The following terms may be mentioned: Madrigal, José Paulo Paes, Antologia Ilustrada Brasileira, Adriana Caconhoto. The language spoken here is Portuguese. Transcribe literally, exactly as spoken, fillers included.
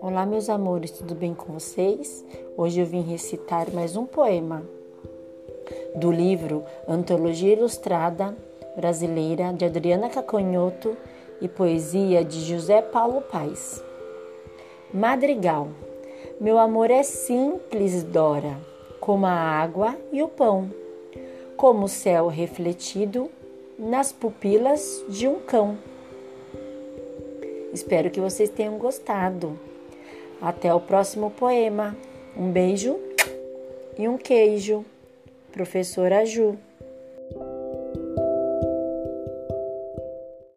Olá, meus amores, tudo bem com vocês? Hoje eu vim recitar mais um poema do livro Antologia Ilustrada Brasileira, de Adriana Caconhoto, e poesia de José Paulo Paes. Madrigal. Meu amor é simples, Dora, como a água e o pão, como o céu refletido nas pupilas de um cão. Espero que vocês tenham gostado. Até o próximo poema. Um beijo e um queijo. Professora Ju.